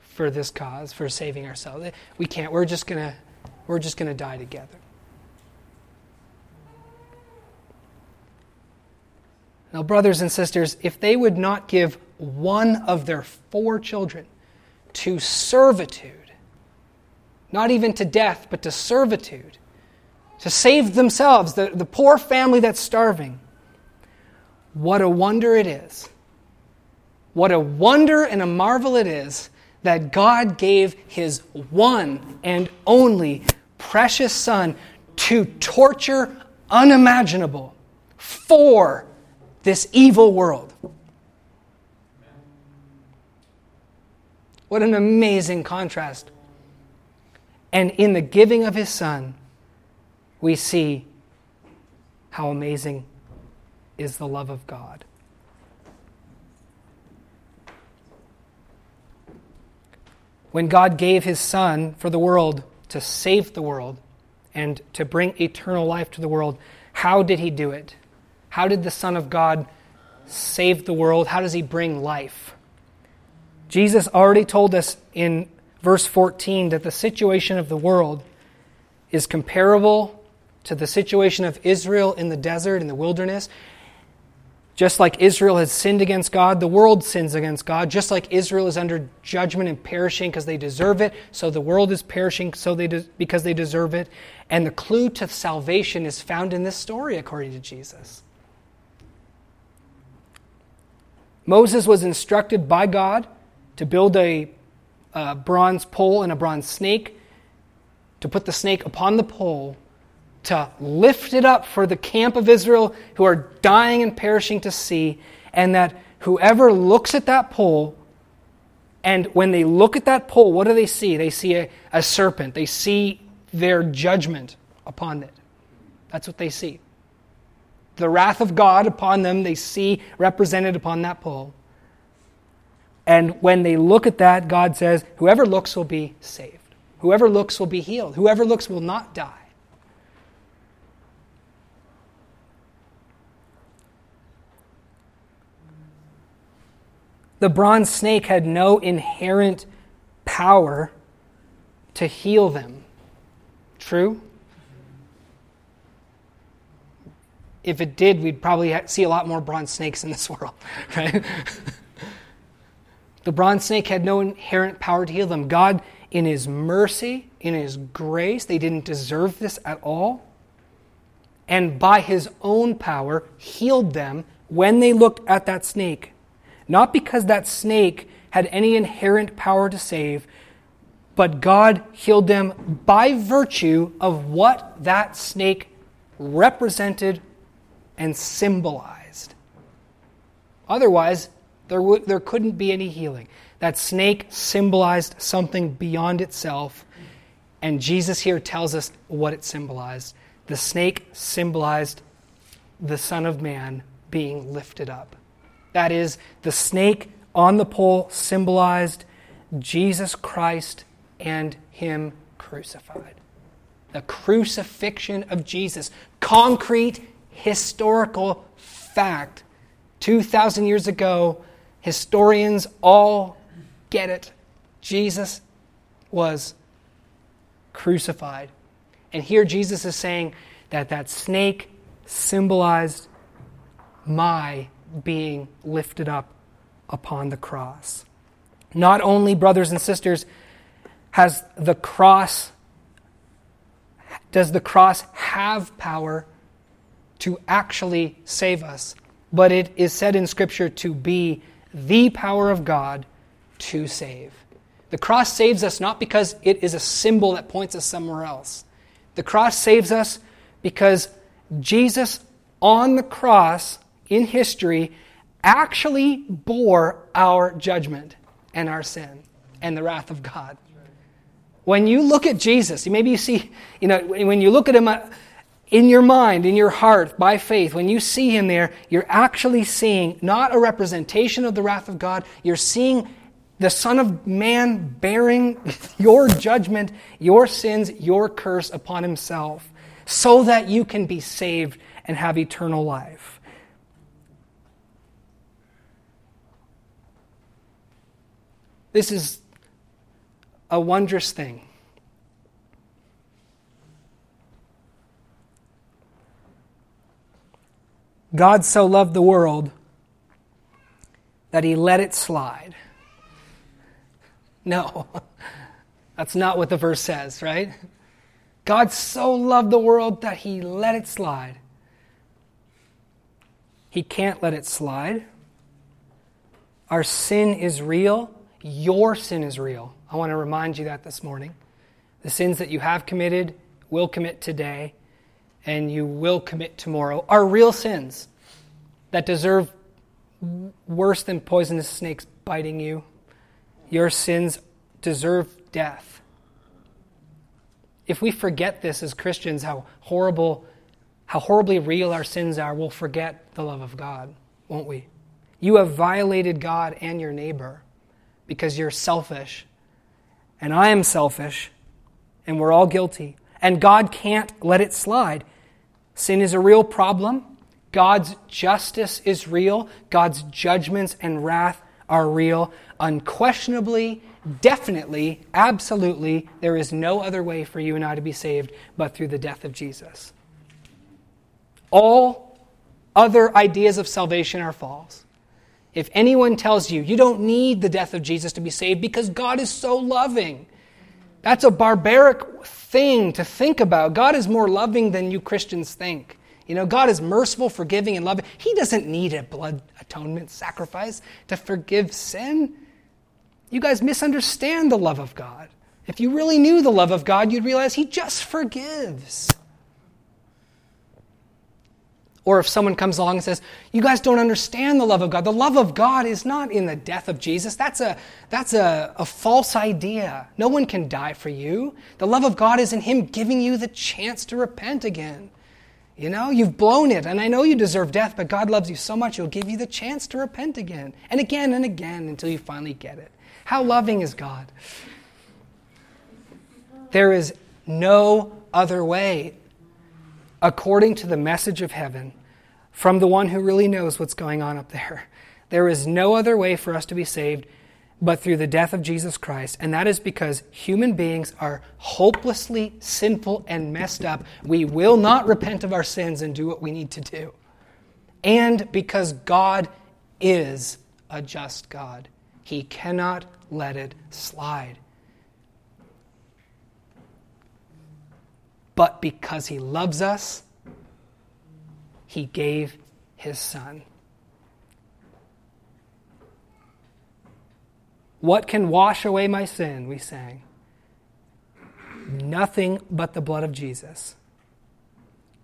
for this cause, for saving ourselves. We can't. We're just gonna die together. Now, brothers and sisters, if they would not give one of their 4 children to servitude, not even to death, but to servitude, to save themselves, the poor family that's starving. What a wonder it is. What a wonder and a marvel it is that God gave his one and only precious Son to torture unimaginable for this evil world. What an amazing contrast. And in the giving of his Son, we see how amazing is the love of God. When God gave his Son for the world to save the world and to bring eternal life to the world, how did he do it? How did the Son of God save the world? How does he bring life? Jesus already told us in verse 14 that the situation of the world is comparable to the situation of Israel in the desert, in the wilderness. Just like Israel has sinned against God, the world sins against God. Just like Israel is under judgment and perishing because they deserve it, so the world is perishing because they deserve it. And the clue to salvation is found in this story, according to Jesus. Moses was instructed by God to build a bronze pole and a bronze snake, to put the snake upon the pole, to lift it up for the camp of Israel who are dying and perishing to see, and that whoever looks at that pole And when they look at that pole, what do they see? They see a serpent. They see their judgment upon it. That's what they see. The wrath of God upon them, they see represented upon that pole. And when they look at that, God says, whoever looks will be saved. Whoever looks will be healed. Whoever looks will not die. The bronze snake had no inherent power to heal them. True? If it did, we'd probably see a lot more bronze snakes in this world, right? The bronze snake had no inherent power to heal them. God, in His mercy, in His grace, they didn't deserve this at all, and by His own power, healed them when they looked at that snake. Not because that snake had any inherent power to save, but God healed them by virtue of what that snake represented and symbolized. Otherwise, there couldn't be any healing. That snake symbolized something beyond itself, and Jesus here tells us what it symbolized. The snake symbolized the Son of Man being lifted up. That is, the snake on the pole symbolized Jesus Christ and Him crucified. The crucifixion of Jesus, concrete historical fact. 2,000 years ago, historians all get it. Jesus was crucified. And here Jesus is saying that snake symbolized my being lifted up upon the cross. Not only, brothers and sisters, does the cross have power to actually save us, but it is said in Scripture to be the power of God to save. The cross saves us not because it is a symbol that points us somewhere else. The cross saves us because Jesus on the cross in history actually bore our judgment and our sin and the wrath of God. When you look at Jesus, maybe you see, when you look at Him in your mind, in your heart, by faith, when you see Him there, you're actually seeing not a representation of the wrath of God, you're seeing the Son of Man bearing your judgment, your sins, your curse upon Himself, so that you can be saved and have eternal life. This is a wondrous thing. God so loved the world that He let it slide. No, that's not what the verse says, right? God so loved the world that He let it slide. He can't let it slide. Our sin is real. Your sin is real. I want to remind you that this morning. The sins that you have committed, will commit today, and you will commit tomorrow are real sins that deserve worse than poisonous snakes biting you. Your sins deserve death. If we forget this as Christians, how horribly real our sins are, we'll forget the love of God, won't we? You have violated God and your neighbor, because you're selfish, and I am selfish, and we're all guilty. And God can't let it slide. Sin is a real problem. God's justice is real. God's judgments and wrath are real. Unquestionably, definitely, absolutely, there is no other way for you and I to be saved but through the death of Jesus. All other ideas of salvation are false. If anyone tells you, you don't need the death of Jesus to be saved because God is so loving, that's a barbaric thing to think about. God is more loving than you Christians think. God is merciful, forgiving, and loving. He doesn't need a blood atonement sacrifice to forgive sin. You guys misunderstand the love of God. If you really knew the love of God, you'd realize He just forgives. Or if someone comes along and says, you guys don't understand the love of God. The love of God is not in the death of Jesus. That's a false idea. No one can die for you. The love of God is in him giving you the chance to repent again. You know, you've blown it, and I know you deserve death, but God loves you so much he'll give you the chance to repent again, and again and again until you finally get it. How loving is God? There is no other way, according to the message of heaven, from the one who really knows what's going on up there. There is no other way for us to be saved but through the death of Jesus Christ, and that is because human beings are hopelessly sinful and messed up. We will not repent of our sins and do what we need to do. And because God is a just God, he cannot let it slide. But because he loves us, he gave his son. What can wash away my sin, we sang. Nothing but the blood of Jesus.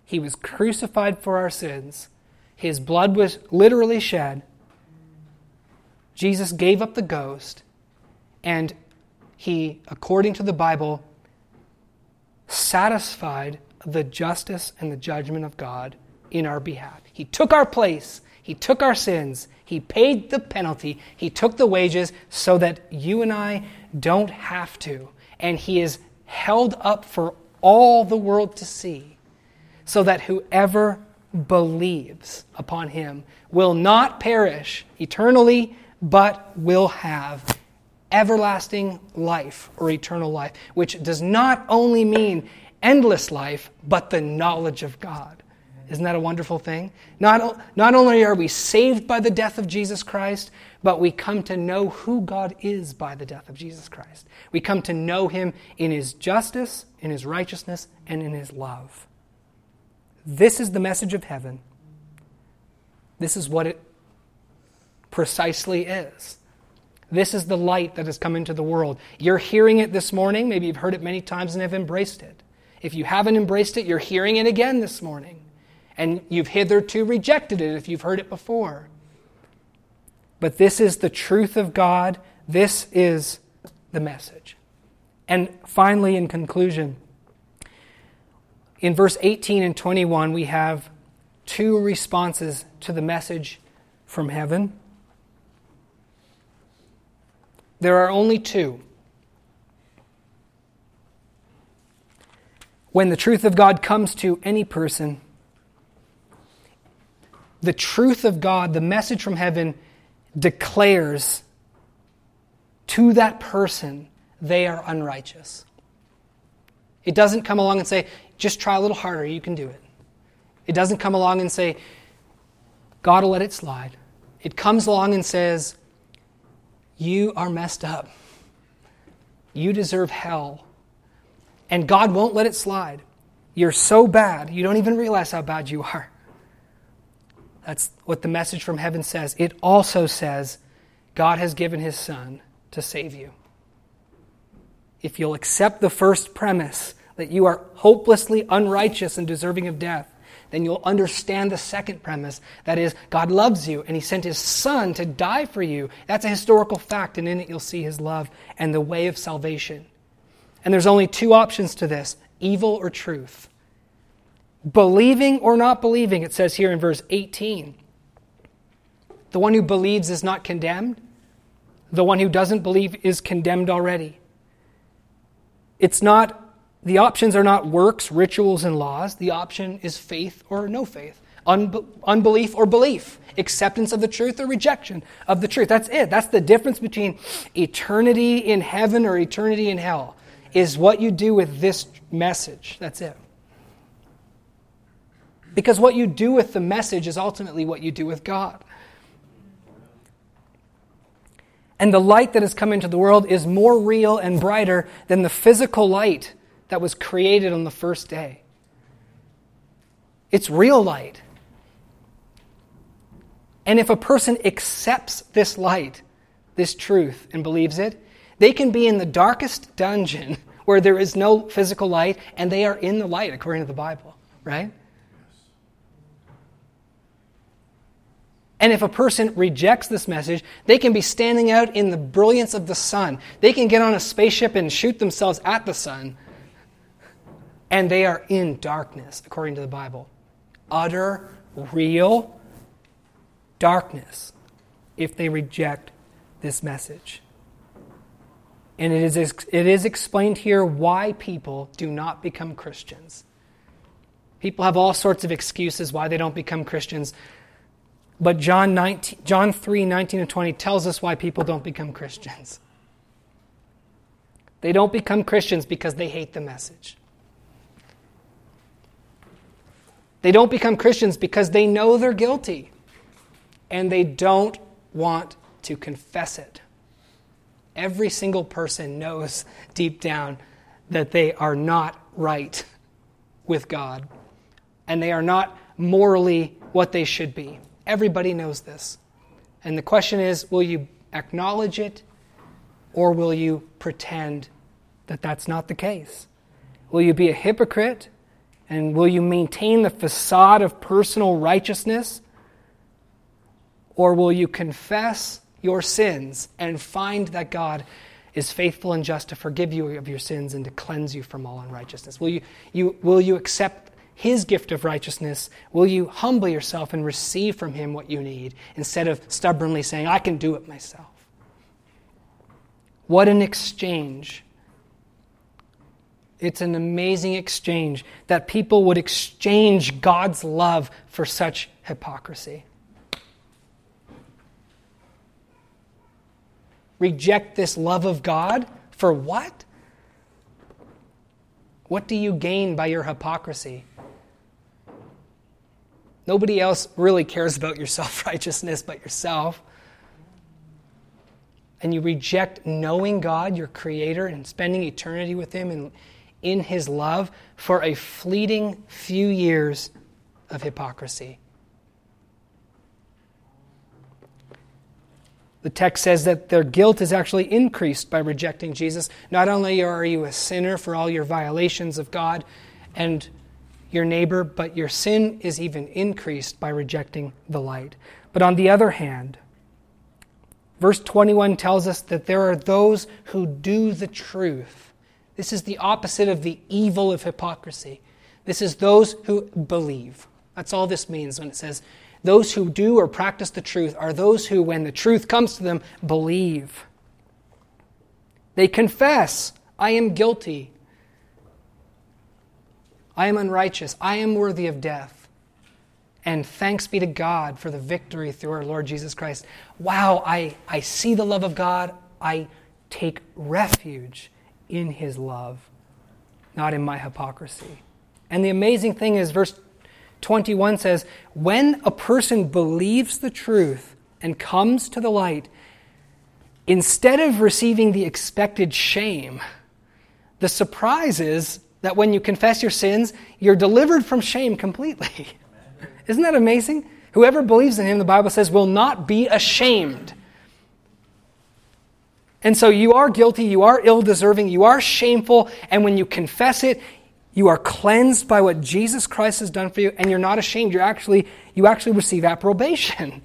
He was crucified for our sins. His blood was literally shed. Jesus gave up the ghost, and he, according to the Bible, satisfied the justice and the judgment of God in our behalf. He took our place. He took our sins. He paid the penalty. He took the wages so that you and I don't have to. And he is held up for all the world to see so that whoever believes upon him will not perish eternally, but will have everlasting life, or eternal life, which does not only mean endless life, but the knowledge of God. Isn't that a wonderful thing? Not only are we saved by the death of Jesus Christ, but we come to know who God is by the death of Jesus Christ. We come to know him in his justice, in his righteousness, and in his love. This is the message of heaven. This is what it precisely is. This is the light that has come into the world. You're hearing it this morning. Maybe you've heard it many times and have embraced it. If you haven't embraced it, you're hearing it again this morning. And you've hitherto rejected it if you've heard it before. But this is the truth of God. This is the message. And finally, in conclusion, in verse 18 and 21, we have two responses to the message from heaven. There are only two. When the truth of God comes to any person, the truth of God, the message from heaven, declares to that person they are unrighteous. It doesn't come along and say, just try a little harder, you can do it. It doesn't come along and say, God will let it slide. It comes along and says, you are messed up. You deserve hell. And God won't let it slide. You're so bad, you don't even realize how bad you are. That's what the message from heaven says. It also says, God has given his son to save you. If you'll accept the first premise, that you are hopelessly unrighteous and deserving of death, then you'll understand the second premise. That is, God loves you, and he sent his son to die for you. That's a historical fact, and in it you'll see his love and the way of salvation. And there's only two options to this, evil or truth. Believing or not believing, it says here in verse 18. The one who believes is not condemned. The one who doesn't believe is condemned already. The options are not works, rituals, and laws. The option is faith or no faith, unbelief or belief, acceptance of the truth or rejection of the truth. That's it. That's the difference between eternity in heaven or eternity in hell, is what you do with this message. That's it. Because what you do with the message is ultimately what you do with God. And the light that has come into the world is more real and brighter than the physical light that was created on the first day. It's real light. And if a person accepts this light, this truth, and believes it, they can be in the darkest dungeon where there is no physical light, and they are in the light according to the Bible, right? And if a person rejects this message, they can be standing out in the brilliance of the sun. They can get on a spaceship and shoot themselves at the sun. And they are in darkness, according to the Bible. Utter, real darkness if they reject this message. And it is explained here why people do not become Christians. People have all sorts of excuses why they don't become Christians. But John 3, 19 and 20 tells us why people don't become Christians. They don't become Christians because they hate the message. They don't become Christians because they know they're guilty and they don't want to confess it. Every single person knows deep down that they are not right with God and they are not morally what they should be. Everybody knows this. And the question is, will you acknowledge it or will you pretend that that's not the case? Will you be a hypocrite and will you maintain the facade of personal righteousness or will you confess your sins and find that God is faithful and just to forgive you of your sins and to cleanse you from all unrighteousness? Will you accept His gift of righteousness? Will you humble yourself and receive from Him what you need instead of stubbornly saying, I can do it myself? What an exchange. It's an amazing exchange that people would exchange God's love for such hypocrisy. Reject this love of God for what? What do you gain by your hypocrisy? Nobody else really cares about your self-righteousness but yourself. And you reject knowing God, your Creator, and spending eternity with Him and in His love for a fleeting few years of hypocrisy. The text says that their guilt is actually increased by rejecting Jesus. Not only are you a sinner for all your violations of God and your neighbor, but your sin is even increased by rejecting the light. But on the other hand, verse 21 tells us that there are those who do the truth. This is the opposite of the evil of hypocrisy. This is those who believe. That's all this means when it says, those who do or practice the truth are those who, when the truth comes to them, believe. They confess, I am guilty. I am unrighteous. I am worthy of death. And thanks be to God for the victory through our Lord Jesus Christ. Wow, I see the love of God. I take refuge in His love, not in my hypocrisy. And the amazing thing is, verse 21 says, when a person believes the truth and comes to the light, instead of receiving the expected shame, the surprise is that when you confess your sins, you're delivered from shame completely. Isn't that amazing? Whoever believes in Him, the Bible says, will not be ashamed. And so you are guilty, you are ill-deserving, you are shameful, and when you confess it, you are cleansed by what Jesus Christ has done for you, and you're not ashamed. You actually receive approbation.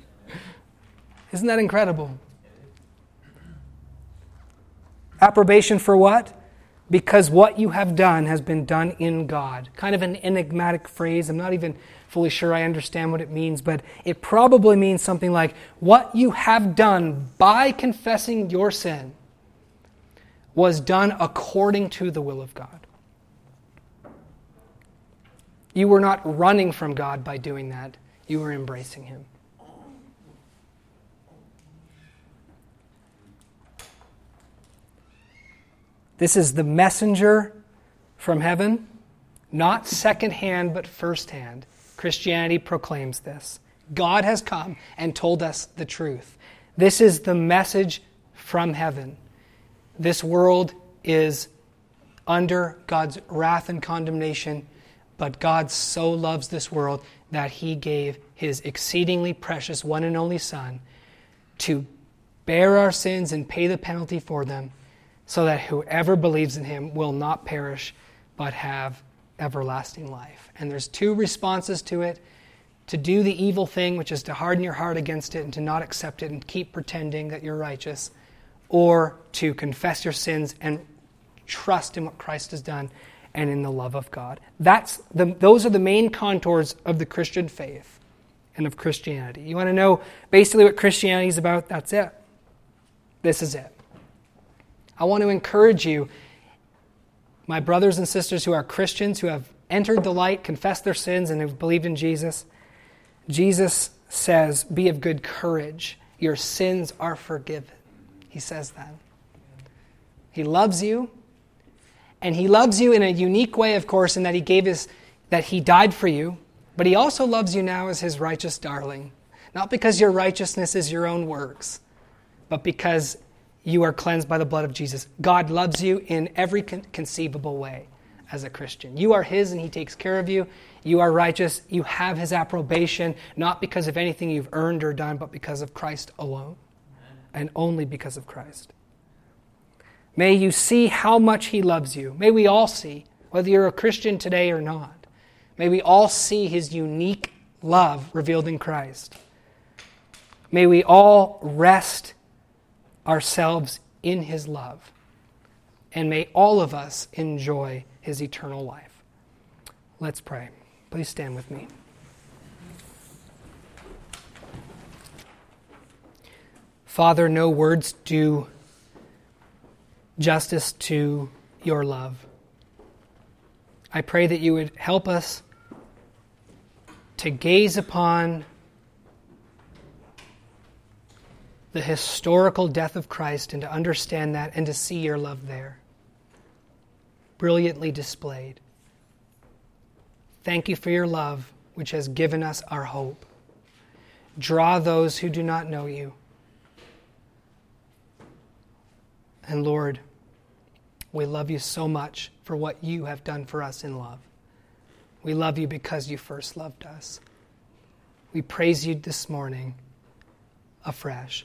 Isn't that incredible? Approbation for what? Because what you have done has been done in God. Kind of an enigmatic phrase. I'm not even fully sure I understand what it means, but it probably means something like, what you have done by confessing your sin was done according to the will of God. You were not running from God by doing that. You were embracing Him. This is the messenger from heaven, not secondhand but firsthand. Christianity proclaims this. God has come and told us the truth. This is the message from heaven. This world is under God's wrath and condemnation, but God so loves this world that He gave His exceedingly precious one and only Son to bear our sins and pay the penalty for them, so that whoever believes in Him will not perish, but have everlasting life. And there's two responses to it. to do the evil thing, which is to harden your heart against it and to not accept it and keep pretending that you're righteous, or to confess your sins and trust in what Christ has done and in the love of God. Those are the main contours of the Christian faith and of Christianity. You want to know basically what Christianity is about? That's it. This is it. I want to encourage you, my brothers and sisters who are Christians, who have entered the light, confessed their sins, and have believed in Jesus. Jesus says, be of good courage. Your sins are forgiven. He says that. He loves you. And he loves you in a unique way, of course, in that that he died for you. But he also loves you now as his righteous darling. Not because your righteousness is your own works, but because you are cleansed by the blood of Jesus. God loves you in every conceivable way as a Christian. You are his and he takes care of you. You are righteous. You have his approbation, not because of anything you've earned or done, but because of Christ alone. And only because of Christ. May you see how much he loves you. May we all see, whether you're a Christian today or not. May we all see his unique love revealed in Christ. May we all rest ourselves in his love. And may all of us enjoy his eternal life. Let's pray. Please stand with me. Father, no words do justice to your love. I pray that you would help us to gaze upon the historical death of Christ and to understand that and to see your love there, brilliantly displayed. Thank you for your love, which has given us our hope. Draw those who do not know you. And Lord, we love you so much for what you have done for us in love. We love you because you first loved us. We praise you this morning afresh.